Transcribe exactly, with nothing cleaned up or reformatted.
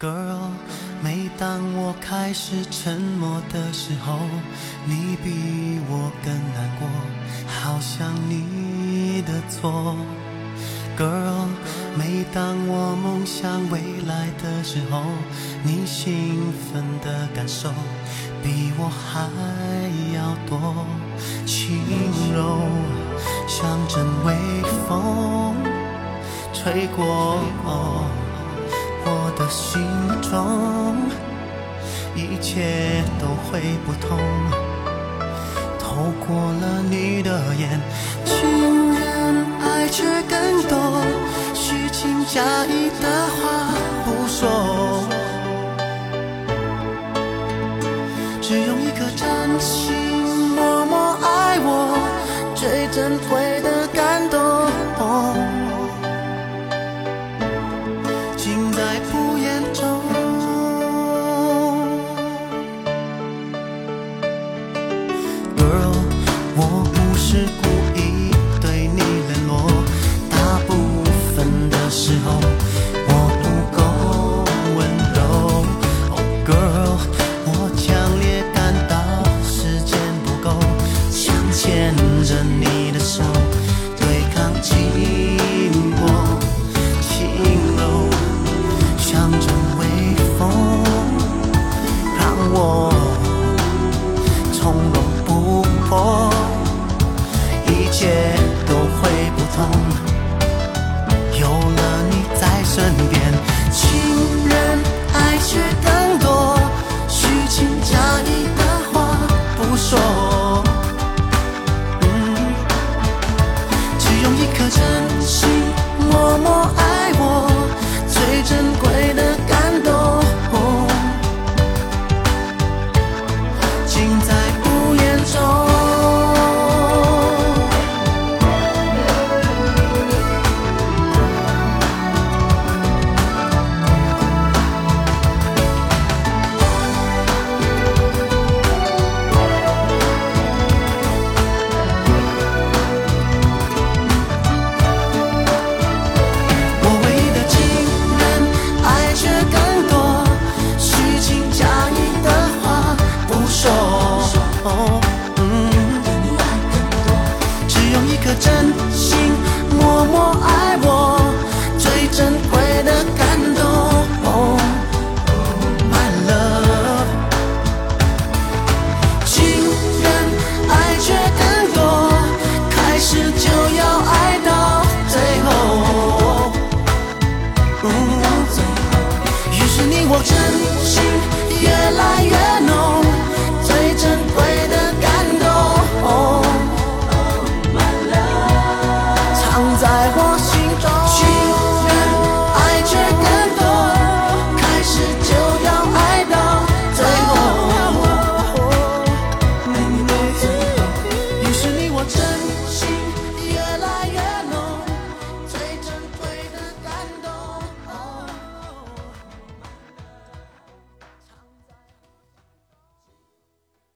Girl， 每当我开始沉默的时候，你比我更难过，好像你的错。 Girl， 每当我梦想未来的时候，你兴奋的感受比我还要多。轻柔像阵微风吹过、哦，我的心中，一切都会不同。透过了你的眼，情人爱却更多，虚情假意的话不说。